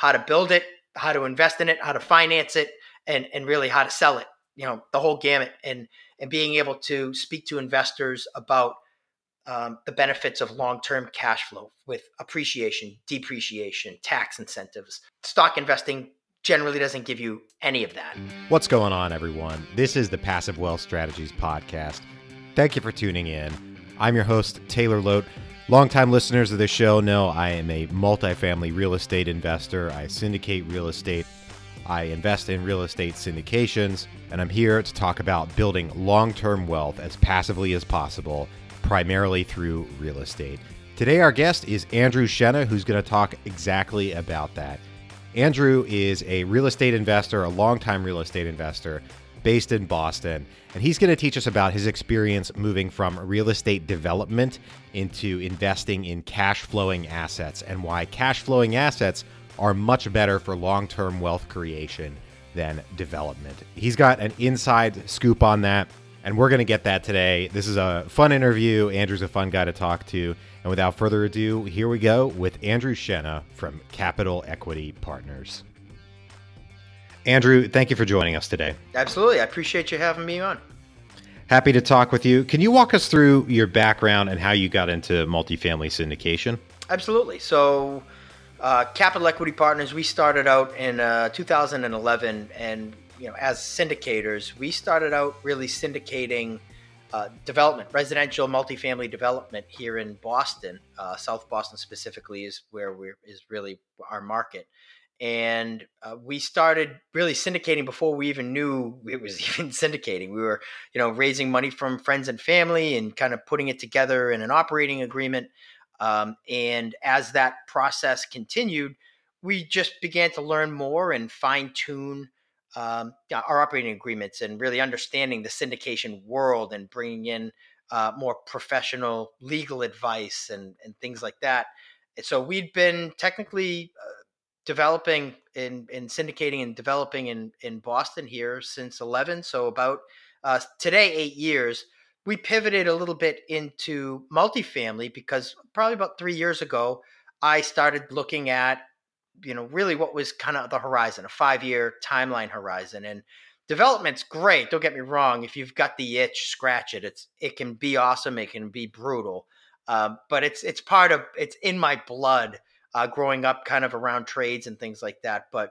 how to build it, how to invest in it, how to finance it, and really how to sell it, you know, the whole gamut, and being able to speak to investors about the benefits of long-term cash flow with appreciation, depreciation, tax incentives. Stock investing generally doesn't give you any of that. What's going on, everyone? This is the Passive Wealth Strategies Podcast. Thank you for tuning in. I'm your host, Taylor Lote. Longtime listeners of this show know I am a multifamily real estate investor. I syndicate real estate. I invest in real estate syndications, and I'm here to talk about building long-term wealth as passively as possible, primarily through real estate. Today, our guest is Andrew Schenna, who's going to talk exactly about that. Andrew is a real estate investor, a longtime real estate investor based in Boston, and he's going to teach us about his experience moving from real estate development into investing in cash flowing assets, and why cash flowing assets are much better for long-term wealth creation than development. He's got an inside scoop on that, and we're going to get that today. This is a fun interview. Andrew's a fun guy to talk to. And without further ado, here we go with Andrew Schenna from Capital Equity Partners. Andrew, thank you for joining us today. Absolutely. I appreciate you having me on. Happy to talk with you. Can you walk us through your background and how you got into multifamily syndication? Absolutely. So Capital Equity Partners, we started out in 2011, and you know, as syndicators, we started out really syndicating development, residential multifamily development here in Boston. South Boston specifically is where is really our market. And we started really syndicating before we even knew it was even syndicating. We were, you know, raising money from friends and family and kind of putting it together in an operating agreement. And as that process continued, we just began to learn more and fine tune our operating agreements, and really understanding the syndication world and bringing in more professional legal advice and things like that. And so we'd been technically developing and syndicating and developing in Boston here since 11. So about today, 8 years. We pivoted a little bit into multifamily because probably about 3 years ago, I started looking at, you know, really what was kind of the horizon, a 5-year timeline horizon. And development's great. Don't get me wrong. If you've got the itch, scratch it. It can be awesome. It can be brutal. But it's part of, it's in my blood growing up kind of around trades and things like that. But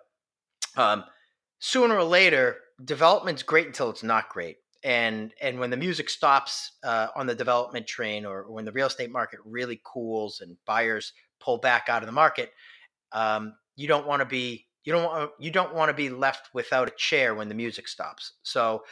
sooner or later, development's great until it's not great. And when the music stops on the development train, or when the real estate market really cools and buyers pull back out of the market, you don't want to be left without a chair when the music stops. So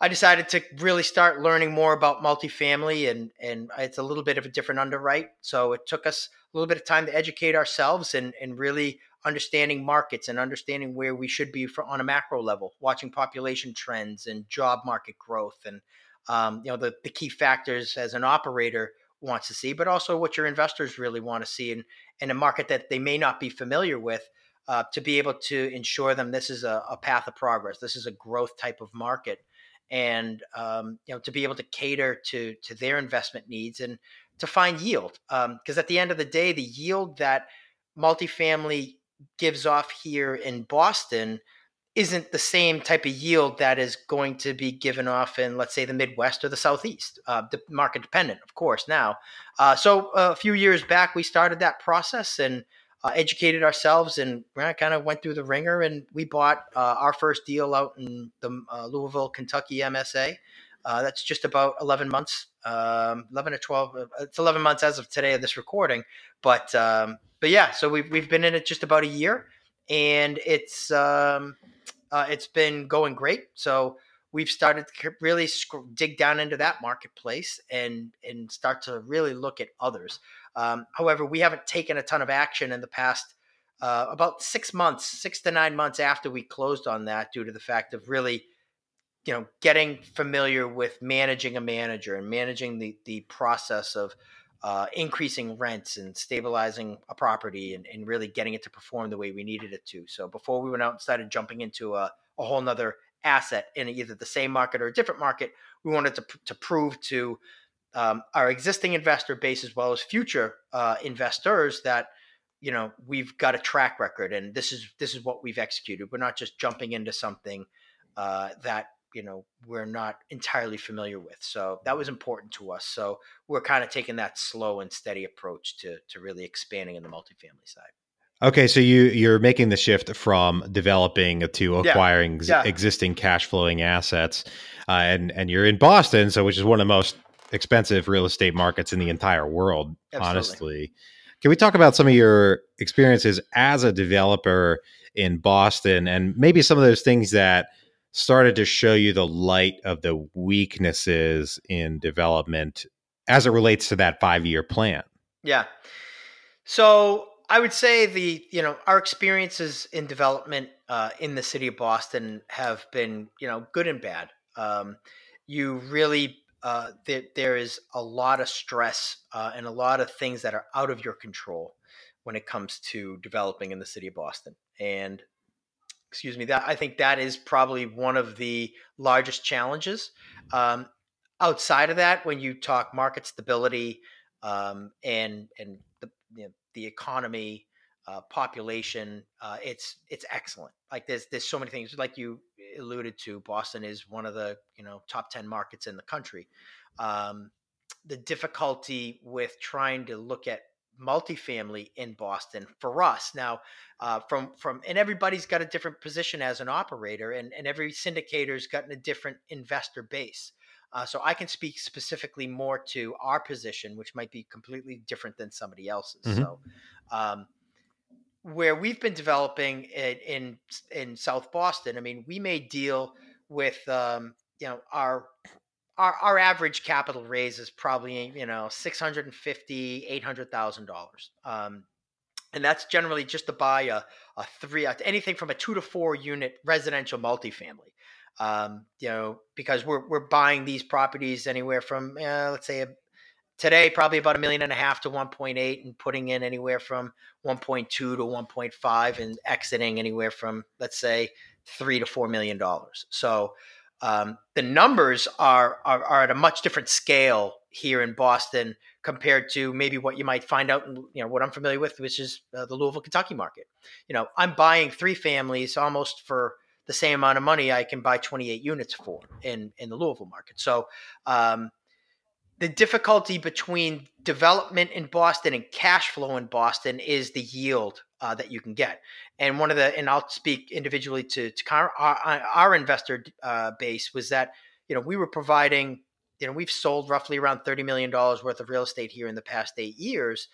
I decided to really start learning more about multifamily, and it's a little bit of a different underwrite. So it took us a little bit of time to educate ourselves and really understanding markets and understanding where we should be on a macro level, watching population trends and job market growth, and you know, the key factors as an operator wants to see, but also what your investors really want to see in a market that they may not be familiar with, to be able to ensure them this is a path of progress. This is a growth type of market, and you know, to be able to cater to their investment needs and to find yield, because at the end of the day, the yield that multifamily gives off here in Boston isn't the same type of yield that is going to be given off in, let's say, the Midwest or the Southeast, market dependent, of course, now. So a few years back, we started that process and educated ourselves, and kind of went through the ringer, and we bought our first deal out in the Louisville, Kentucky MSA. That's just about 11 months, 11 to 12, it's 11 months as of today of this recording, but yeah, so we've been in it just about a year, and it's been going great. So we've started to really dig down into that marketplace and start to really look at others. However, we haven't taken a ton of action in the past about 6 months, 6 to 9 months after we closed on that, due to the fact of really, you know, getting familiar with managing a manager and managing the process of increasing rents and stabilizing a property, and really getting it to perform the way we needed it to. So before we went out and started jumping into a whole nother asset in either the same market or a different market, we wanted to prove to our existing investor base as well as future investors that you know, we've got a track record, and this is what we've executed. We're not just jumping into something that, you know, we're not entirely familiar with. So that was important to us. So we're kind of taking that slow and steady approach to really expanding in the multifamily side. Okay, so you're making the shift from developing to acquiring existing cash flowing assets, and you're in Boston, so which is one of the most expensive real estate markets in the entire world. Absolutely. Honestly, can we talk about some of your experiences as a developer in Boston, and maybe some of those things that started to show you the light of the weaknesses in development as it relates to that 5-year plan? Yeah. So I would say our experiences in development in the city of Boston have been, you know, good and bad. You really, there is a lot of stress and a lot of things that are out of your control when it comes to developing in the city of Boston. And I think that is probably one of the largest challenges. Outside of that, when you talk market stability and the economy, population, it's excellent. Like there's so many things, like you alluded to, Boston is one of the, you know, top 10 markets in the country. The difficulty with trying to look at multifamily in Boston for us now, and everybody's got a different position as an operator, and every syndicator's gotten a different investor base. So I can speak specifically more to our position, which might be completely different than somebody else's. Mm-hmm. So where we've been developing in South Boston, I mean, we may deal with, our average capital raise is probably, you know, $650,000, $800,000. And that's generally just to buy anything from a 2 to 4 unit residential multifamily. Because we're buying these properties anywhere from, let's say today, probably about $1.5 million to 1.8 and putting in anywhere from 1.2 to 1.5 and exiting anywhere from, let's say, $3 to $4 million. So, the numbers are at a much different scale here in Boston compared to maybe what you might find out, you know, what I'm familiar with, which is the Louisville, Kentucky market. You know, I'm buying 3 families almost for the same amount of money I can buy 28 units for in the Louisville market. So the difficulty between development in Boston and cash flow in Boston is the yield that you can get. And I'll speak individually to our investor base was that, you know, we were providing, you know, we've sold roughly around $30 million worth of real estate here in the past 8 years,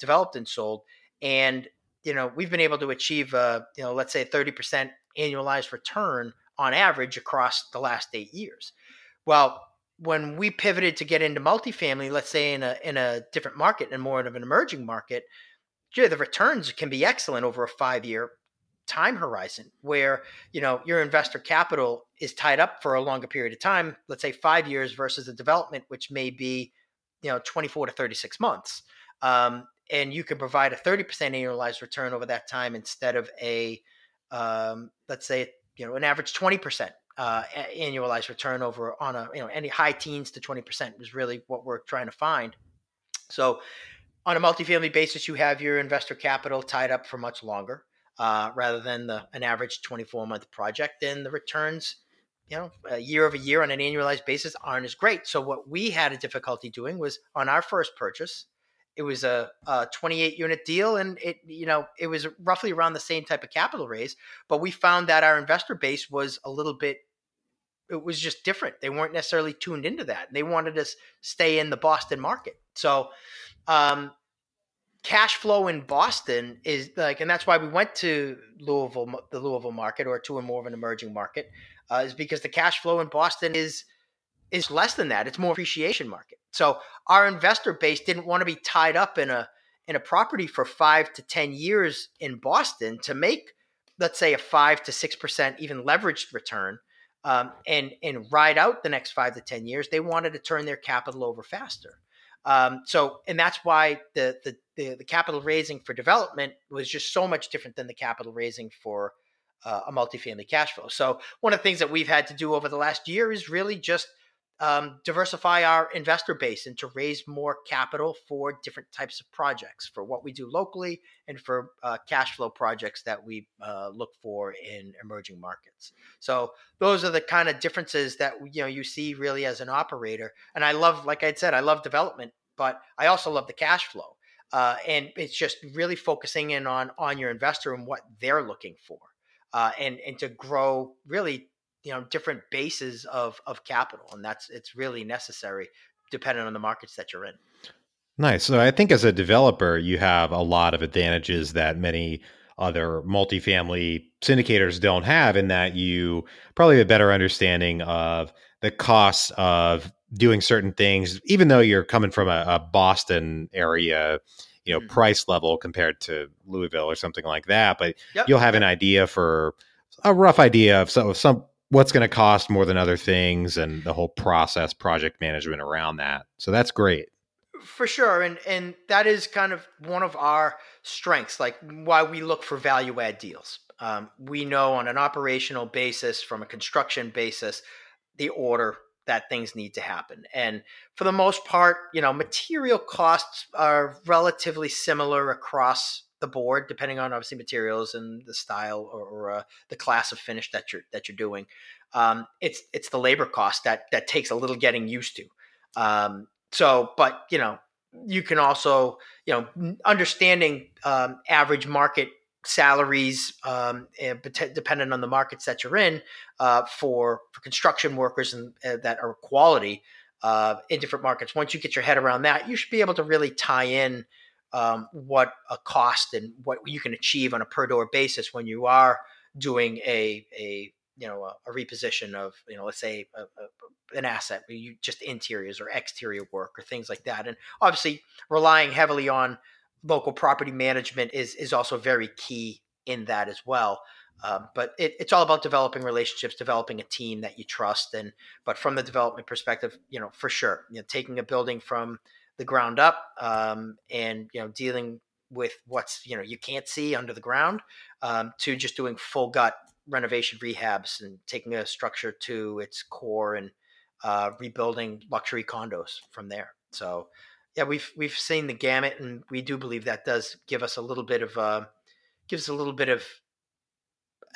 developed and sold. And, you know, we've been able to achieve, let's say 30% annualized return on average across the last 8 years. Well, when we pivoted to get into multifamily, let's say in a different market and more of an emerging market, yeah, the returns can be excellent over a 5-year time horizon where, you know, your investor capital is tied up for a longer period of time, let's say 5 years versus the development, which may be, you know, 24 to 36 months. And you can provide a 30% annualized return over that time instead of a, let's say, you know, an average 20% annualized return over on a, you know, any high teens to 20% is really what we're trying to find. So on a multifamily basis, you have your investor capital tied up for much longer rather than an average 24-month project. And the returns, you know, year over year on an annualized basis aren't as great. So what we had a difficulty doing was on our first purchase, it was a 28-unit deal, and it, you know, it was roughly around the same type of capital raise. But we found that our investor base was a little bit, it was just different. They weren't necessarily tuned into that. They wanted us to stay in the Boston market. So cash flow in Boston is like, and that's why we went to Louisville, the Louisville market, or to a more of an emerging market, is because the cash flow in Boston is less than that. It's more appreciation market. So our investor base didn't want to be tied up in a property for 5 to 10 years in Boston to make, let's say, a 5 to 6% even leveraged return, and ride out the next 5 to 10 years. They wanted to turn their capital over faster. And that's why the capital raising for development was just so much different than the capital raising for a multifamily cash flow. So one of the things that we've had to do over the last year is really just diversify our investor base and to raise more capital for different types of projects, for what we do locally and for cash flow projects that we look for in emerging markets. So those are the kind of differences that, you know, you see really as an operator. And I love, like I said, I love development, but I also love the cash flow. And it's just really focusing in on your investor and what they're looking for, and to grow really, you know, different bases of capital. And that's, it's really necessary depending on the markets that you're in. Nice. So I think as a developer, you have a lot of advantages that many other multifamily syndicators don't have, in that you probably have a better understanding of the costs of doing certain things, even though you're coming from a Boston area, you know, price level compared to Louisville or something like that. But you'll have an idea for a rough idea of some what's going to cost more than other things, and the whole process, project management around that. So that's great. For sure. And that is kind of one of our strengths, like why we look for value add deals. We know on an operational basis, from a construction basis, the order that things need to happen. And for the most part, you know, material costs are relatively similar across the board, depending on obviously materials and the style or the class of finish that you're doing. It's the labor cost that takes a little getting used to. But you know, you can also, you know, understanding average market salaries, dependent on the markets that you're in, for construction workers and that are quality in different markets. Once you get your head around that, you should be able to really tie in what a cost and what you can achieve on a per door basis when you are doing a reposition of, you know, let's say an asset, you just interiors or exterior work or things like that. And obviously relying heavily on local property management is also very key in that as well. But it's all about developing relationships, developing a team that you trust. But from the development perspective, you know, for sure, you know, taking a building from the ground up, and, you know, dealing with what's, you know, you can't see under the ground, to just doing full gut renovation rehabs and taking a structure to its core and rebuilding luxury condos from there. So yeah, we've seen the gamut, and we do believe that does give us a little bit of, I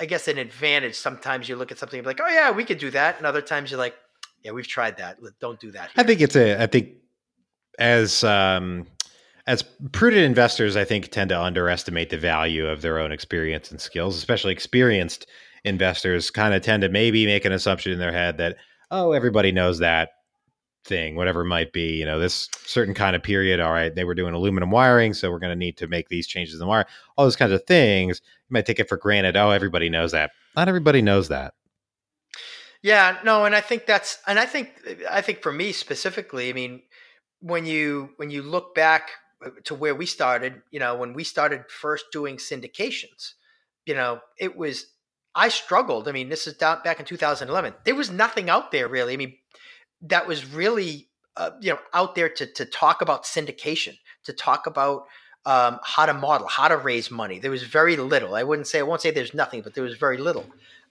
guess, an advantage. Sometimes you look at something and be like, oh yeah, we could do that. And other times you're like, yeah, we've tried that. Don't do that here. As prudent investors, I think, tend to underestimate the value of their own experience and skills. Especially experienced investors kind of tend to maybe make an assumption in their head that, oh, everybody knows that thing, whatever it might be, you know, this certain kind of period. All right, they were doing aluminum wiring, so we're going to need to make these changes in the wire. All those kinds of things, you might take it for granted. Oh, everybody knows that. Not everybody knows that. Yeah, no, and I think that's, and I think for me specifically, I mean, when you look back to where we started, you know, when we started first doing syndications, you know, I struggled. I mean, this is back in 2011. There was nothing out there really. I mean, that was really, you know, out there to talk about syndication, to talk about how to model, how to raise money. There was very little. I won't say there's nothing, but there was very little.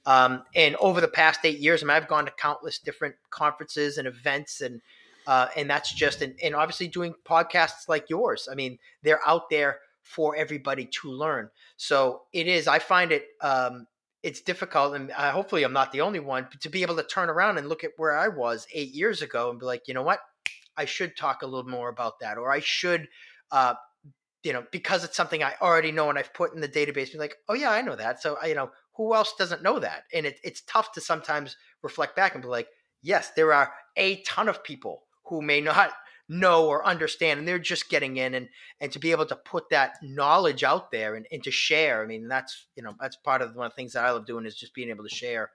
And over the past 8 years, I mean, I've gone to countless different conferences and events and that's just, and obviously doing podcasts like yours. I mean, they're out there for everybody to learn. So it is, I find it, it's difficult, and hopefully I'm not the only one, but to be able to turn around and look at where I was 8 years ago and be like, you know what, I should talk a little more about that, or I should, you know, because it's something I already know and I've put in the database, be like, oh yeah, I know that. So, you know, who else doesn't know that? And it's tough to sometimes reflect back and be like, yes, there are a ton of people who may not know or understand, and they're just getting in, and to be able to put that knowledge out there and to share. I mean, that's, you know, that's part of one of the things that I love doing, is just being able to share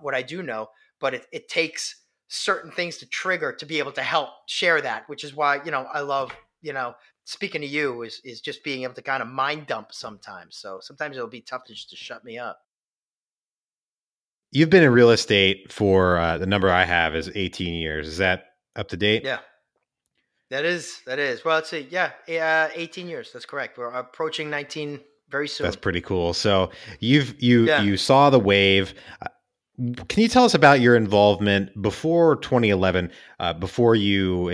what I do know, but it takes certain things to trigger to be able to help share that, which is why, you know, I love, you know, speaking to you is just being able to kind of mind dump sometimes. So sometimes it'll be tough to just to shut me up. You've been in real estate for the number I have is 18 years. Is that up to date? Yeah, that is. Well, let's see. Yeah. 18 years. That's correct. We're approaching 19 very soon. That's pretty cool. So you saw the wave. Can you tell us about your involvement before 2011? Before you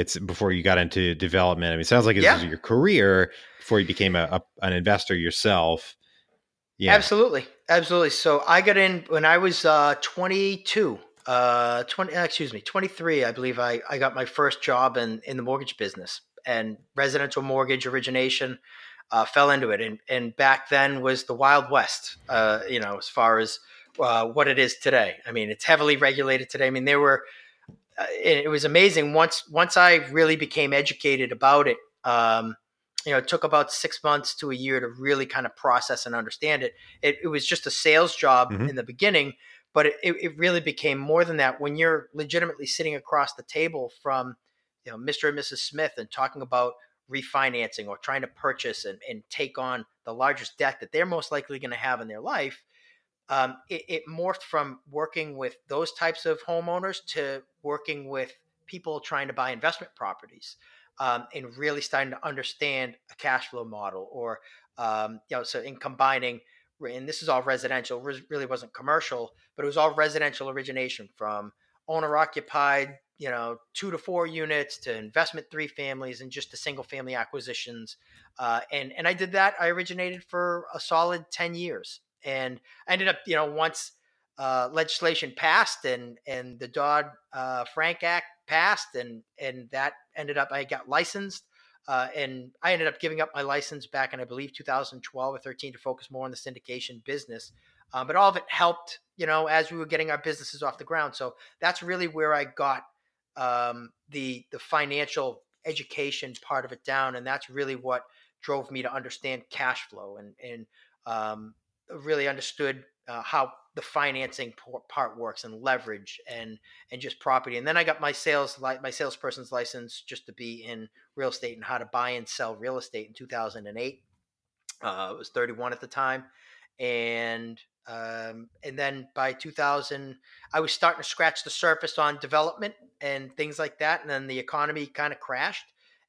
got into development. I mean, it sounds like this was your career before you became an investor yourself. Yeah, absolutely. So I got in when I was 23, I believe. I got my first job in the mortgage business and residential mortgage origination. Fell into it, and back then was the Wild West. As far as what it is today. I mean, it's heavily regulated today. I mean, there were. It was amazing once I really became educated about it. It took about 6 months to a year to really kind of process and understand it. It was just a sales job in the beginning, but it really became more than that when you're legitimately sitting across the table from, Mr. and Mrs. Smith and talking about refinancing or trying to purchase and take on the largest debt that they're most likely going to have in their life. It morphed from working with those types of homeowners to working with people trying to buy investment properties, and really starting to understand a cash flow model or, so in combining, and this is all residential, really wasn't commercial, but it was all residential origination from owner occupied, 2 to 4 units to investment 3 families and just the single family acquisitions. And I did that. I originated for a solid 10 years and I ended up, once legislation passed and the Dodd-Frank Act passed and that ended up, I got licensed and I ended up giving up my license back in, I believe, 2012 or 13 to focus more on the syndication business. But all of it helped, as we were getting our businesses off the ground. So that's really where I got the financial education part of it down. And that's really what drove me to understand cash flow and really understood how the financing part works and leverage and just property. And then I got my my salesperson's license just to be in real estate and how to buy and sell real estate in 2008. It was 31 at the time. And then by 2000, I was starting to scratch the surface on development and things like that. And then the economy kind of crashed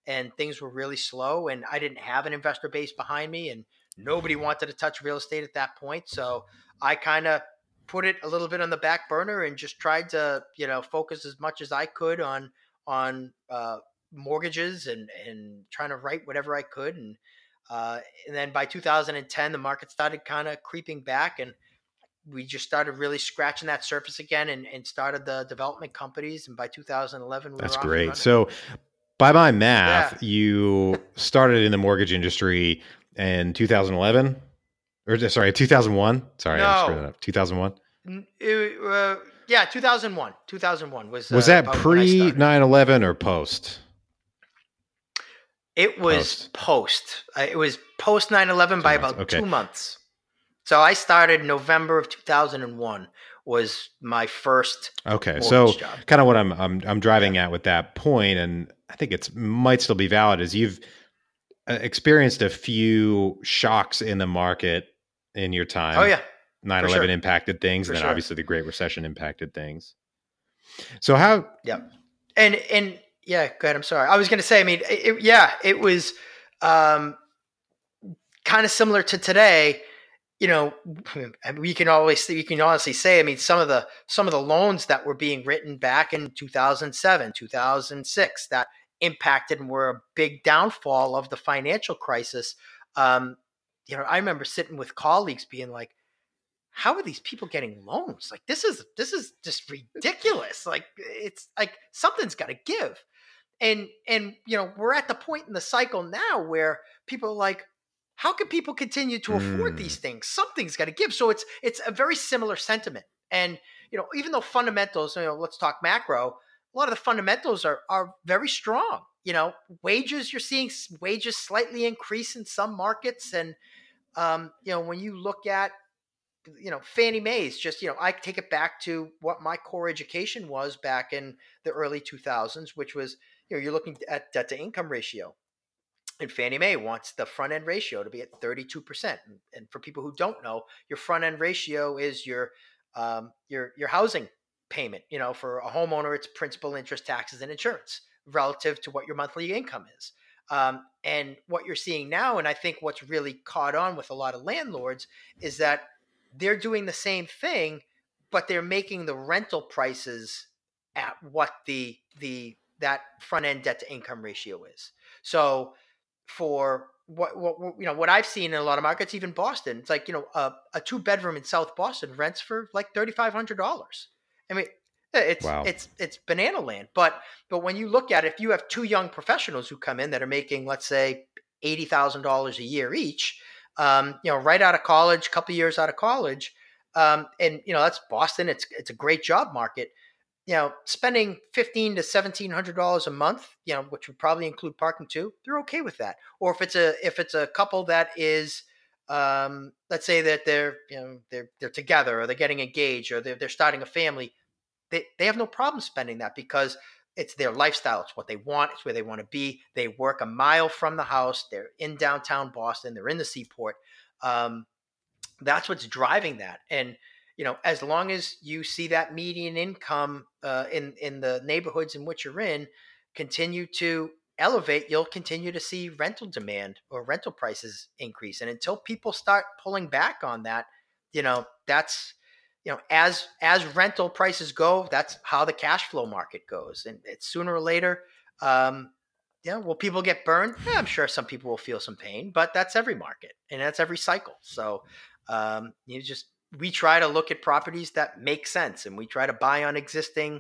and things were really slow and I didn't have an investor base behind me and nobody wanted to touch real estate at that point. So I kind of put it a little bit on the back burner and just tried to, focus as much as I could on mortgages and trying to write whatever I could. And then by 2010, the market started kind of creeping back and we just started really scratching that surface again and started the development companies. And by 2011, that's great. So by my math, you started in the mortgage industry in 2011 or sorry, 2001. Sorry, no. I'm screwing up. 2001. 2001. 2001 was that pre 9/11 or post? It was post. It was post 9/11 by about 2 months. So I started November of 2001 was my first. Okay, so job. Kind of what I'm driving at with that point, and I think it might still be valid is you've experienced a few shocks in the market in your time. Oh yeah, 9/11 impacted things, and then obviously the Great Recession impacted things. So how? Yeah, and. Yeah, go ahead. I'm sorry. I was going to say, I mean, it was kind of similar to today. You can honestly say, I mean, some of the loans that were being written back in 2007, 2006 that impacted and were a big downfall of the financial crisis. I remember sitting with colleagues being like, how are these people getting loans? Like, this is just ridiculous. Like, it's like something's got to give. And we're at the point in the cycle now where people are like, how can people continue to afford these things? Something's got to give. So it's a very similar sentiment. And, even though fundamentals, let's talk macro, a lot of the fundamentals are very strong. Wages, you're seeing wages slightly increase in some markets. And, when you look at, Fannie Mae's just, I take it back to what my core education was back in the early 2000s, which was, you're looking at debt to income ratio and Fannie Mae wants the front end ratio to be at 32%. And for people who don't know, your front end ratio is your housing payment, for a homeowner, it's principal, interest, taxes, and insurance relative to what your monthly income is. And what you're seeing now, and I think what's really caught on with a lot of landlords is that they're doing the same thing, but they're making the rental prices at what that front end debt to income ratio is. So for what I've seen in a lot of markets, even Boston, it's like, a 2-bedroom in South Boston rents for like $3,500. I mean, it's banana land, but when you look at it, if you have two young professionals who come in that are making, let's say, $80,000 a year each, right out of college, couple years out of college. And that's Boston. It's a great job market. Spending $1,500 to $1,700 a month, which would probably include parking too, they're okay with that. Or if it's a couple that is, let's say that they're together, or they're getting engaged, or they're starting a family, they have no problem spending that because it's their lifestyle. It's what they want. It's where they want to be. They work a mile from the house. They're in downtown Boston. They're in the Seaport. That's what's driving that. And as long as you see that median income in the neighborhoods in which you're in continue to elevate, you'll continue to see rental demand or rental prices increase. And until people start pulling back on that, that's as rental prices go, that's how the cash flow market goes. And it's sooner or later, will people get burned? Yeah, I'm sure some people will feel some pain, but that's every market and that's every cycle. So we try to look at properties that make sense, and we try to buy on existing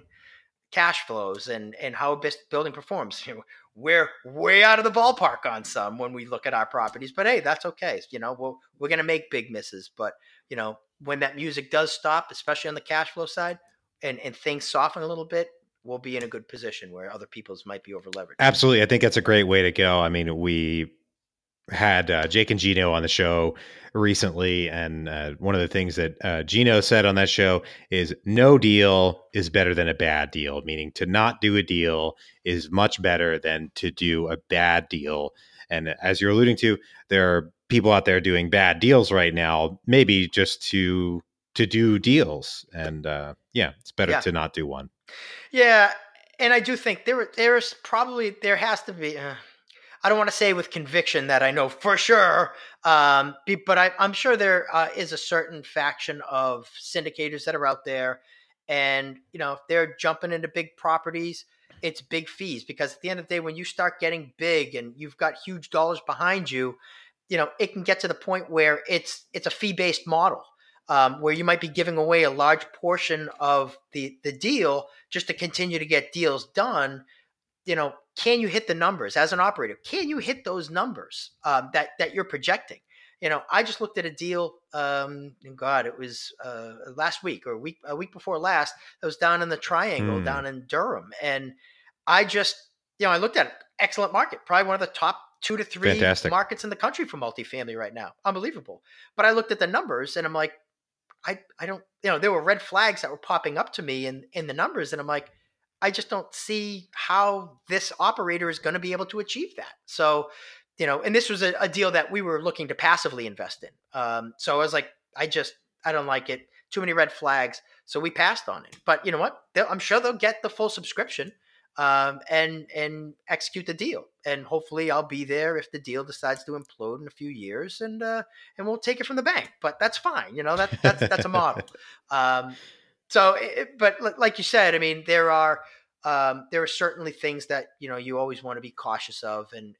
cash flows and how a building performs. We're way out of the ballpark on some when we look at our properties, but hey, that's okay. We're going to make big misses, but when that music does stop, especially on the cash flow side, and things soften a little bit, we'll be in a good position where other people's might be over leveraged. Absolutely. I think that's a great way to go. I mean, we had Jake and Gino on the show recently. And one of the things that Gino said on that show is no deal is better than a bad deal, meaning to not do a deal is much better than to do a bad deal. And as you're alluding to, there are people out there doing bad deals right now, maybe just to do deals. And it's better to not do one. Yeah. And I do think there has to be... I don't want to say with conviction that I know for sure, but I'm sure there is a certain faction of syndicators that are out there, and if they're jumping into big properties, it's big fees, because at the end of the day, when you start getting big and you've got huge dollars behind you, it can get to the point where it's a fee-based model, where you might be giving away a large portion of the deal just to continue to get deals done. Can you hit the numbers as an operator? Can you hit those numbers that you're projecting? I just looked at a deal. It was last week or a week before last. It was down in the Triangle, down in Durham, and I just I looked at it. Excellent market, probably one of the top 2 to 3 Fantastic. Markets in the country for multifamily right now. Unbelievable. But I looked at the numbers and I'm like, I don't there were red flags that were popping up to me in the numbers, and I'm like, I just don't see how this operator is going to be able to achieve that. So, and this was a deal that we were looking to passively invest in. So I was like, I don't like it. Too many red flags. So we passed on it. But you know what? I'm sure they'll get the full subscription and execute the deal. And hopefully I'll be there if the deal decides to implode in a few years, and we'll take it from the bank. But that's fine. That's a model. But like you said, I mean, there are certainly things that, you always want to be cautious of. And,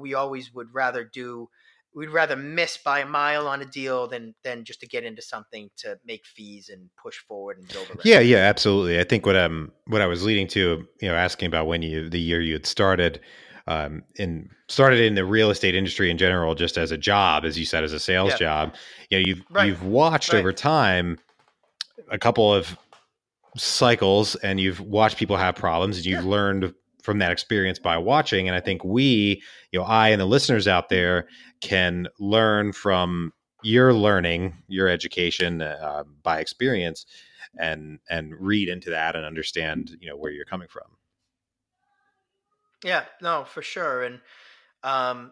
we always would rather miss by a mile on a deal than just to get into something to make fees and push forward and build around. Yeah. Yeah, absolutely. I think what I was leading to, asking about when the year you had started, and started in the real estate industry in general, just as a job, as you said, as a sales job, you've watched over time a couple of cycles, and you've watched people have problems, and you've learned from that experience by watching. And I think I and the listeners out there can learn from your learning, your education by experience, and read into that and understand, where you're coming from. Yeah, no, for sure. And, and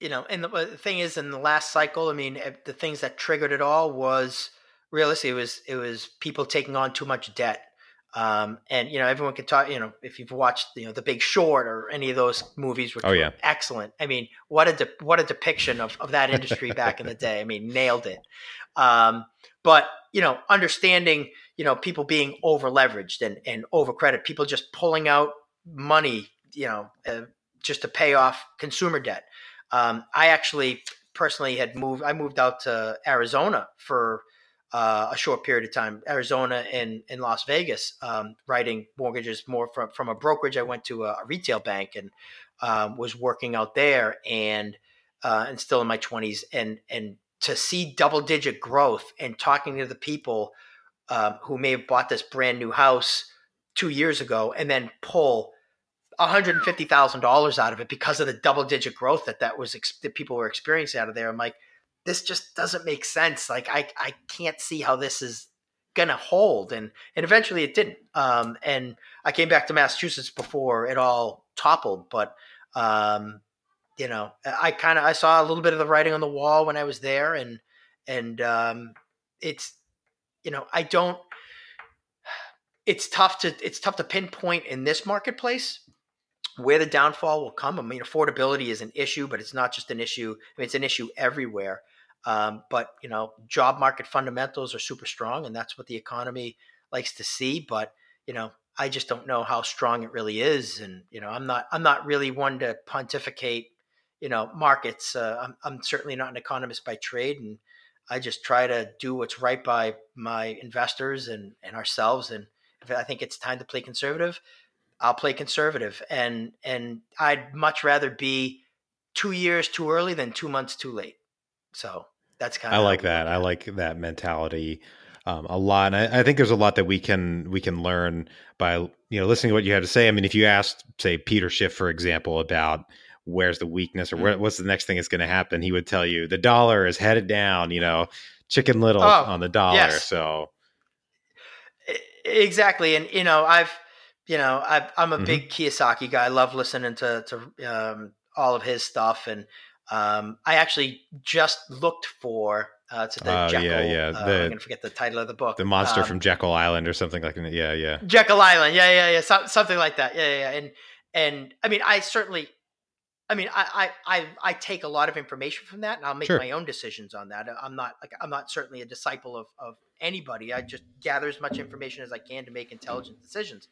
the thing is, in the last cycle, I mean, the things that triggered it all was, realistically, it was people taking on too much debt, and everyone can talk. If you've watched The Big Short or any of those movies, which were excellent. I mean, what a depiction of that industry back in the day. I mean, nailed it. But, you know, understanding, you know, people being over leveraged and over credit, people just pulling out money, you know, just to pay off consumer debt. I actually personally had moved. I moved out to Arizona for a short period of time, Arizona and Las Vegas, writing mortgages more from a brokerage. I went to a retail bank and was working out there and still in my 20s. And to see double digit growth and talking to the people who may have bought this brand new house 2 years ago and then pull $150,000 out of it because of the double digit growth that people were experiencing out of there. I'm like, this just doesn't make sense. Like I can't see how this is going to hold. And eventually it didn't. And I came back to Massachusetts before it all toppled, but you know, I saw a little bit of the writing on the wall when I was there and it's, you know, it's tough to pinpoint in this marketplace where the downfall will come. I mean, affordability is an issue, but it's not just an issue. I mean, it's an issue everywhere. But, you know, job market fundamentals are super strong, and that's what the economy likes to see. But, you know, I just don't know how strong it really is. And, you know, I'm not really one to pontificate, you know, markets. I'm certainly not an economist by trade, and I just try to do what's right by my investors and ourselves. And if I think it's time to play conservative, I'll play conservative, and I'd much rather be 2 years too early than 2 months too late. So that's kind of I like that mentality a lot, and I think there's a lot that we can learn by, you know, listening to what you have to say. I mean, if you asked, say, Peter Schiff, for example, about where's the weakness or what's the next thing that's going to happen, he would tell you the dollar is headed down. You know, Chicken Little on the dollar. Yes. So exactly, and you know, I'm a big Kiyosaki guy. I love listening to all of his stuff, and I actually just looked for Jekyll. I'm gonna forget the title of the book. The Monster from Jekyll Island, or something like that. Yeah. Jekyll Island, something like that. Yeah. And I mean, I take a lot of information from that, and I'll make my own decisions on that. I'm not certainly a disciple of anybody. I just gather as much information as I can to make intelligent decisions.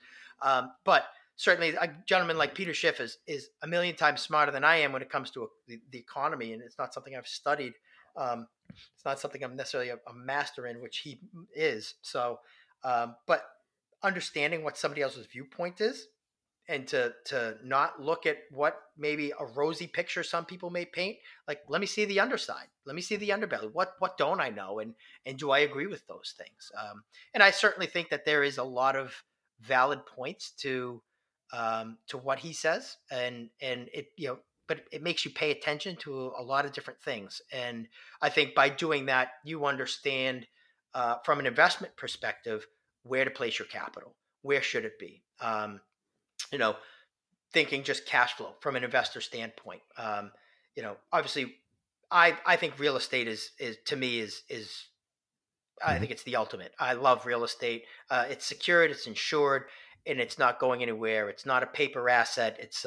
But certainly a gentleman like Peter Schiff is a million times smarter than I am when it comes to the economy. And it's not something I've studied. It's not something I'm necessarily a master in, which he is. So, but understanding what somebody else's viewpoint is, and to not look at what maybe a rosy picture some people may paint, like, let me see the underside. Let me see the underbelly. What don't I know? And do I agree with those things? And I certainly think that there is a lot of valid points to what he says, and it, you know, but it makes you pay attention to a lot of different things. And I think by doing that, you understand from an investment perspective where to place your capital, where should it be. You know, thinking just cash flow from an investor standpoint. You know, obviously, I think real estate is to me I think it's the ultimate. I love real estate. It's secured, it's insured, and it's not going anywhere. It's not a paper asset. It's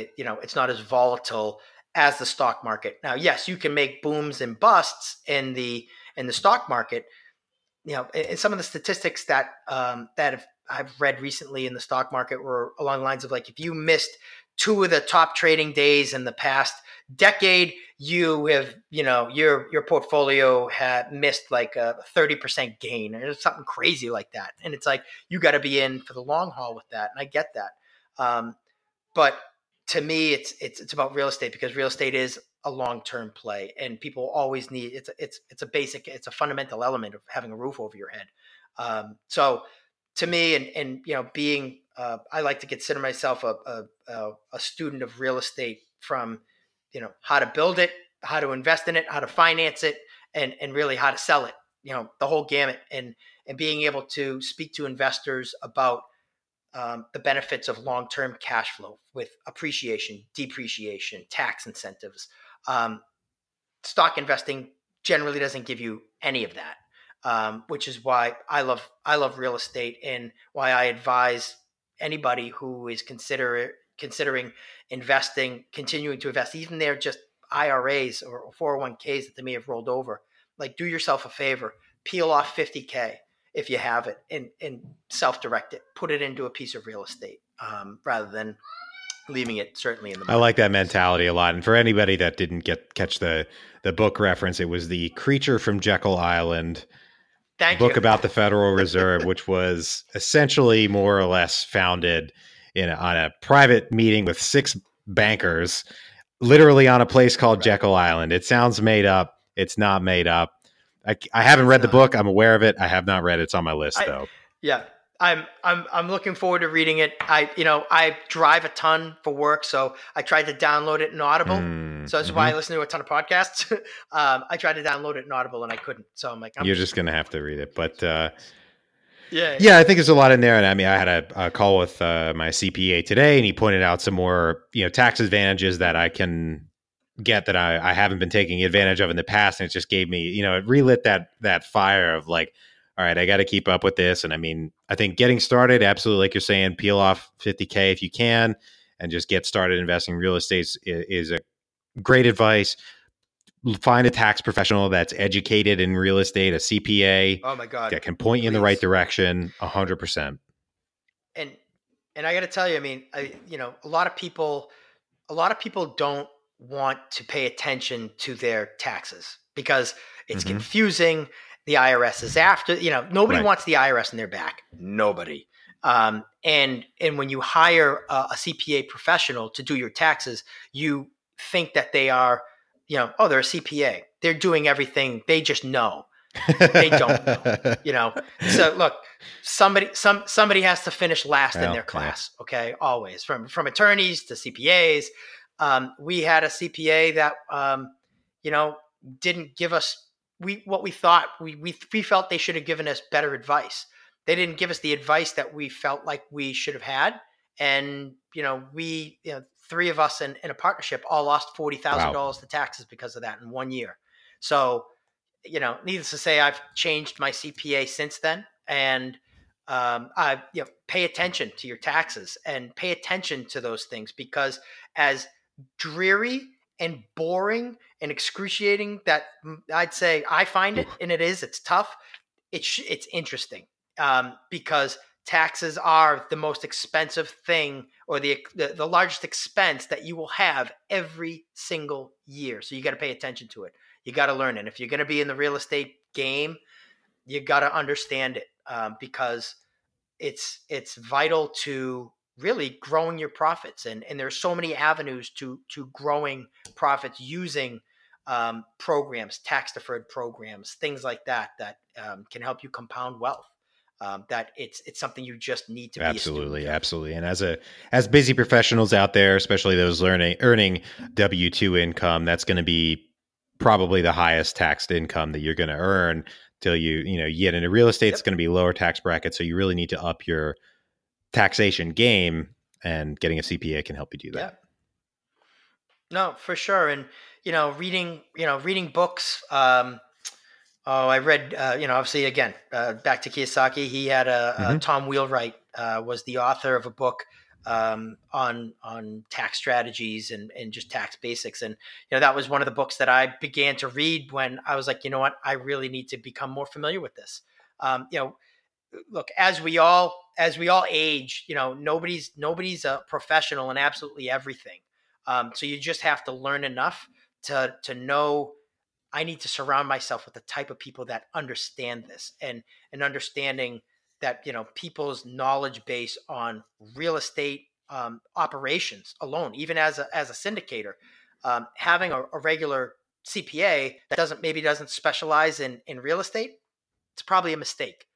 it's not as volatile as the stock market. Now, yes, you can make booms and busts in the stock market. You know, and some of the statistics that I've read recently in the stock market were along the lines of, like, if you missed 2 of the top trading days in the past decade, you have, you know, your portfolio had missed like a 30% gain or something crazy like that. And it's like, you got to be in for the long haul with that. And I get that. But to me, it's about real estate, because real estate is a long-term play, and people always need, it's a fundamental element of having a roof over your head. So to me, and you know, being, I like to consider myself a student of real estate, from, you know, how to build it, how to invest in it, how to finance it, and really how to sell it, you know, the whole gamut, and being able to speak to investors about the benefits of long-term cash flow with appreciation, depreciation, tax incentives. Stock investing generally doesn't give you any of that. Which is why I love real estate, and why I advise anybody who is considering investing, continuing to invest, even they're just IRAs or 401ks that they may have rolled over. Like, do yourself a favor, peel off $50K if you have it and self-direct it, put it into a piece of real estate rather than leaving it certainly in the market. I like that mentality a lot. And for anybody that didn't catch the book reference, it was The Creature from Jekyll Island. Thank you. Book about the Federal Reserve, which was essentially more or less founded on a private meeting with six bankers, literally on a place called Jekyll Island. It sounds made up. It's not made up. I haven't read the book. I'm aware of it. I have not read it. It's on my list though. Yeah. I'm looking forward to reading it. I drive a ton for work, so I tried to download it in Audible. So that's why I listen to a ton of podcasts. I tried to download it in Audible and I couldn't. So I'm like, you're just going to have to read it. But yeah, I think there's a lot in there. And I mean, I had a call with my CPA today, and he pointed out some more, tax advantages that I can get that I haven't been taking advantage of in the past. And it just gave me, it relit that fire of like, all right, I got to keep up with this. And I mean, I think getting started, absolutely, like you're saying, peel off $50K if you can, and just get started investing in real estate is a great advice. Find a tax professional that's educated in real estate, a CPA. Oh my God, that can point you in the right direction, 100%. And I got to tell you, I mean, a lot of people don't want to pay attention to their taxes because it's confusing. The IRS is after, nobody wants the IRS in their back. Nobody. And when you hire a CPA professional to do your taxes, you think that they are, they're a CPA. They're doing everything. They just know. They don't know, So look, somebody has to finish last in their class. Okay. Always from attorneys to CPAs. We had a CPA that, didn't give us what we felt they should have given us better advice. They didn't give us the advice that we felt like we should have had. And, three of us in a partnership all lost $40,000 to taxes because of that in 1 year. So, needless to say, I've changed my CPA since then. And I pay attention to your taxes and pay attention to those things, because as dreary and boring and excruciating that I'd say I find it, and it's tough. It's interesting because taxes are the most expensive thing, or the largest expense that you will have every single year. So you got to pay attention to it. You got to learn it. If you're going to be in the real estate game, you got to understand it because it's vital to really growing your profits. And there's so many avenues to growing profits using programs, tax deferred programs, things like that can help you compound wealth. That it's something you just need to be absolutely. And as busy professionals out there, especially those earning W-2 income, that's going to be probably the highest taxed income that you're going to earn till you get into real estate. It's going to be lower tax bracket. So you really need to up your taxation game, and getting a CPA can help you do that. Yeah. No, for sure. And, reading books, I read, obviously again, back to Kiyosaki, he had a Tom Wheelwright, was the author of a book, on tax strategies and just tax basics. And, that was one of the books that I began to read when I was like, you know what, I really need to become more familiar with this. Look, as we all age, nobody's a professional in absolutely everything. So you just have to learn enough to know I need to surround myself with the type of people that understand this, and understanding that, people's knowledge base on real estate operations alone, even as a syndicator, having a regular CPA that maybe doesn't specialize in real estate, it's probably a mistake.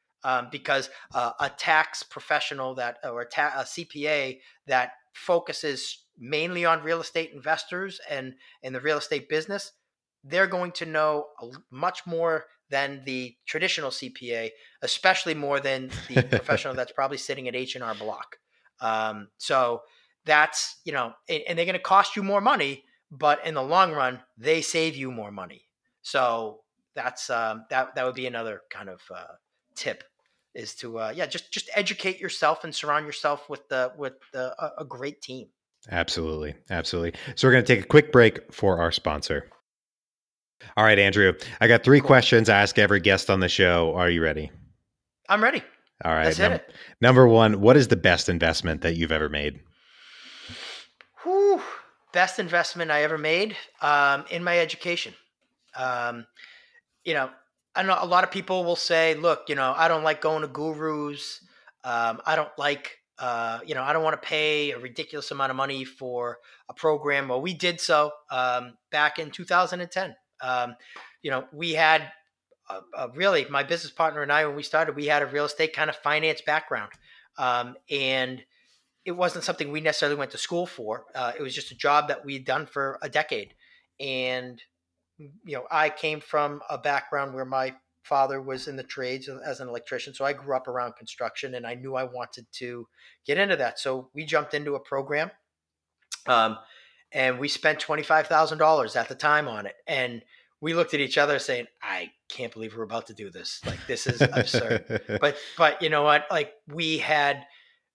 Because a tax professional or a CPA that focuses mainly on real estate investors and the real estate business, they're going to know much more than the traditional CPA, especially more than the professional that's probably sitting at H&R Block. So that's, and they're going to cost you more money, but in the long run, they save you more money. So that's that would be another kind of tip, is to just educate yourself and surround yourself with a great team. Absolutely. So we're going to take a quick break for our sponsor. All right, Andrew, I got three questions I ask every guest on the show. Are you ready? I'm ready. All right. Let's hit it. Number one, what is the best investment that you've ever made? Whew. Best investment I ever made in my education. You know, I know a lot of people will say, look, you know, I don't like going to gurus. I don't like, you know, I don't want to pay a ridiculous amount of money for a program. Well, we did so back in 2010. You know, we had really my business partner and I, when we started, we had a real estate kind of finance background. And it wasn't something we necessarily went to school for. It was just a job that we'd done for a decade. And, you know, I came from a background where my father was in the trades as an electrician. So I grew up around construction and I knew I wanted to get into that. So we jumped into a program, and we spent $25,000 at the time on it. And we looked at each other saying, I can't believe we're about to do this. Like, this is absurd. But you know what? Like, we had,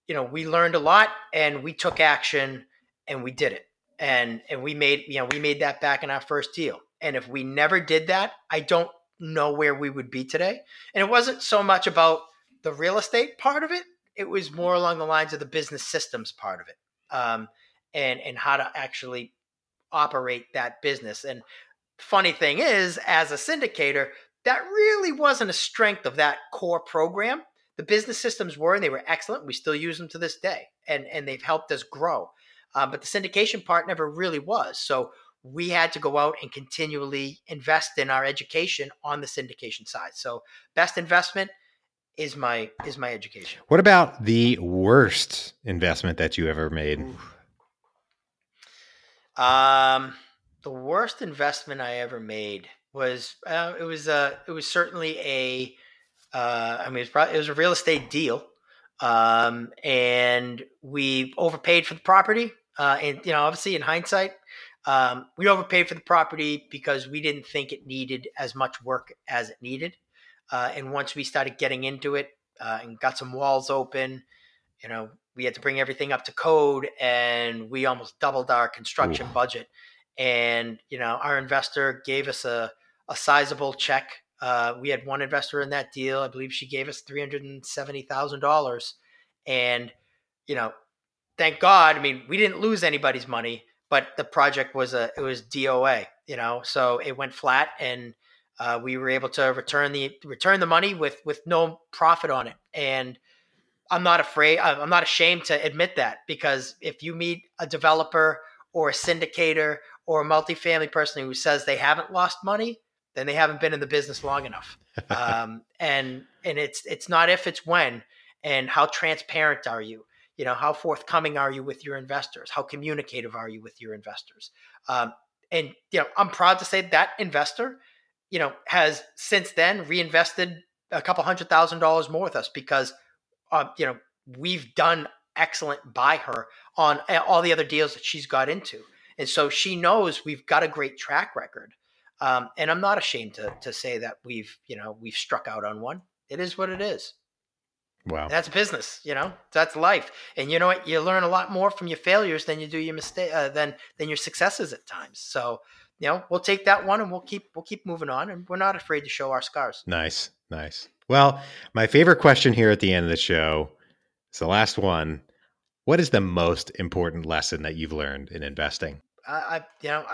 you know, we learned a lot and we took action and we did it. And we made, you know, we made that back in our first deal. And if we never did that, I don't know where we would be today. And it wasn't so much about the real estate part of it. It was more along the lines of the business systems part of it. And how to actually operate that business. And funny thing is, as a syndicator, that really wasn't a strength of that core program. The business systems were, and they were excellent. We still use them to this day, and they've helped us grow. But the syndication part never really was. So we had to go out and continually invest in our education on the syndication side. So best investment is my education. What about the worst investment that you ever made? Oof. The worst investment I ever made was, it was certainly it was a real estate deal. And we overpaid for the property. And you know, obviously in hindsight, we overpaid for the property because we didn't think it needed as much work as it needed. And once we started getting into it, and got some walls open, you know, we had to bring everything up to code, and we almost doubled our construction budget. And, you know, our investor gave us a sizable check. We had one investor in that deal. I believe she gave us $370,000. And, you know, thank God. I mean, we didn't lose anybody's money, but the project was it was DOA, you know, so it went flat, and we were able to return the money with no profit on it. And I'm not ashamed to admit that, because if you meet a developer or a syndicator or a multifamily person who says they haven't lost money, then they haven't been in the business long enough. And it's not if, it's when. And how transparent are you? You know, how forthcoming are you with your investors? How communicative are you with your investors? And, you know, I'm proud to say that investor, you know, has since then reinvested a couple $100,000 more with us, because you know, we've done excellent by her on all the other deals that she's got into. And so she knows we've got a great track record. And I'm not ashamed to say that we've struck out on one. It is what it is. Wow. That's business, you know, that's life. And you know what? You learn a lot more from your failures than you do your mistake, than your successes at times. So, you know, we'll take that one and we'll keep moving on, and we're not afraid to show our scars. Nice. Nice. Well, my favorite question here at the end of the show is the last one. What is the most important lesson that you've learned in investing? I'm going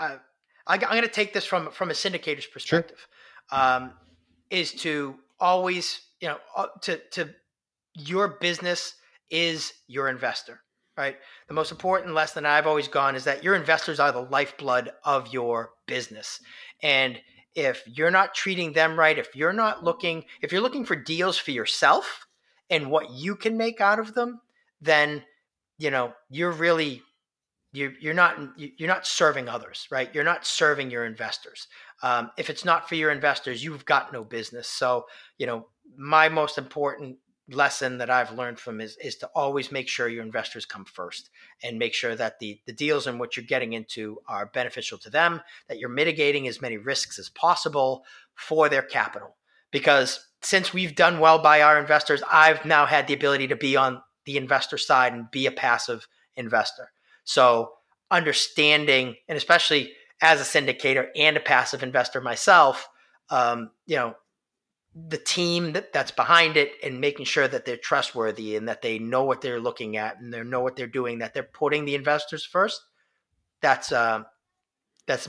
to take this from a syndicator's perspective. Sure. Is to always, you know, to your business is your investor, right? The most important lesson I've always gone is that your investors are the lifeblood of your business. And if you're not treating them right, if you're looking for deals for yourself and what you can make out of them, then, you know, you're not serving others, right? You're not serving your investors. If it's not for your investors, you've got no business. So, you know, my most important lesson that I've learned from is to always make sure your investors come first, and make sure that the deals and what you're getting into are beneficial to them, that you're mitigating as many risks as possible for their capital. Because since we've done well by our investors, I've now had the ability to be on the investor side and be a passive investor. So understanding, and especially as a syndicator and a passive investor myself, the team that's behind it and making sure that they're trustworthy and that they know what they're looking at and they know what they're doing, that they're putting the investors first. That's the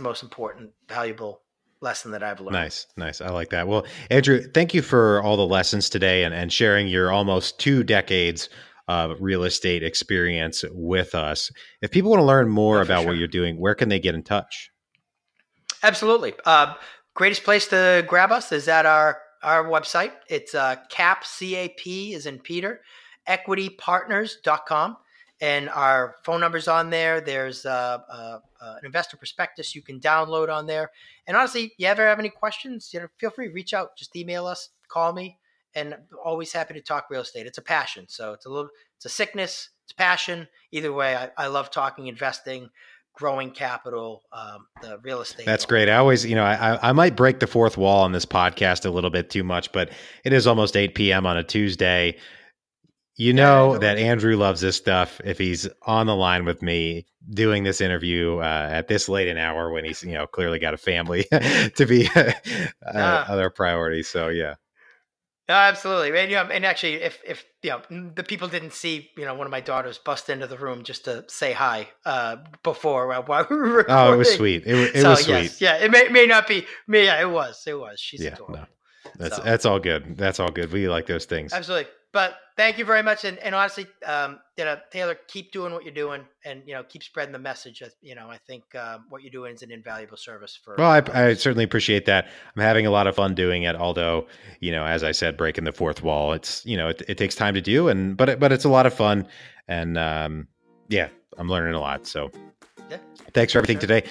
most important, valuable lesson that I've learned. Nice. I like that. Well, Andrew, thank you for all the lessons today and sharing your almost 2 decades of real estate experience with us. If people want to learn more about what you're doing, where can they get in touch? Absolutely. Greatest place to grab us is at our website. It's CAP, C-A-P as in Peter, equitypartners.com. And our phone number's on there. There's an investor prospectus you can download on there. And honestly, if you ever have any questions, feel free to reach out. Just email us, call me, and I'm always happy to talk real estate. It's a passion. So it's a sickness, it's passion. Either way, I love talking investing, growing capital, the real estate. That's great. I always, I might break the fourth wall on this podcast a little bit too much, but it is almost 8 p.m. on a Tuesday. You know that Andrew loves this stuff if he's on the line with me doing this interview at this late an hour when he's, clearly got a family to be other priorities. So, yeah. No, absolutely. And actually, if the people didn't see, one of my daughters bust into the room just to say hi before while we were recording. Oh, it was sweet. It was sweet. Yes, yeah, it may not be me. Yeah, it was. It was. She's adorable. No. That's all good. That's all good. We like those things. Absolutely. But thank you very much. And honestly, Taylor, keep doing what you're doing and, keep spreading the message. I think what you're doing is an invaluable service for. Well, I certainly appreciate that. I'm having a lot of fun doing it. Although, as I said, breaking the fourth wall, it's, it takes time to do. And, but it's a lot of fun. And I'm learning a lot. So thanks for everything today.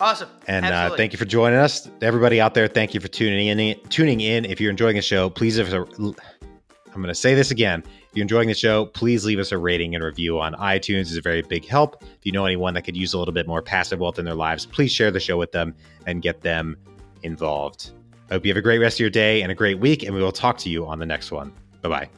Awesome. And thank you for joining us. Everybody out there, thank you for tuning in. If you're enjoying the show, please, I'm going to say this again. If you're enjoying the show, please leave us a rating and review on iTunes. It's a very big help. If you know anyone that could use a little bit more passive wealth in their lives, please share the show with them and get them involved. I hope you have a great rest of your day and a great week, and we will talk to you on the next one. Bye-bye.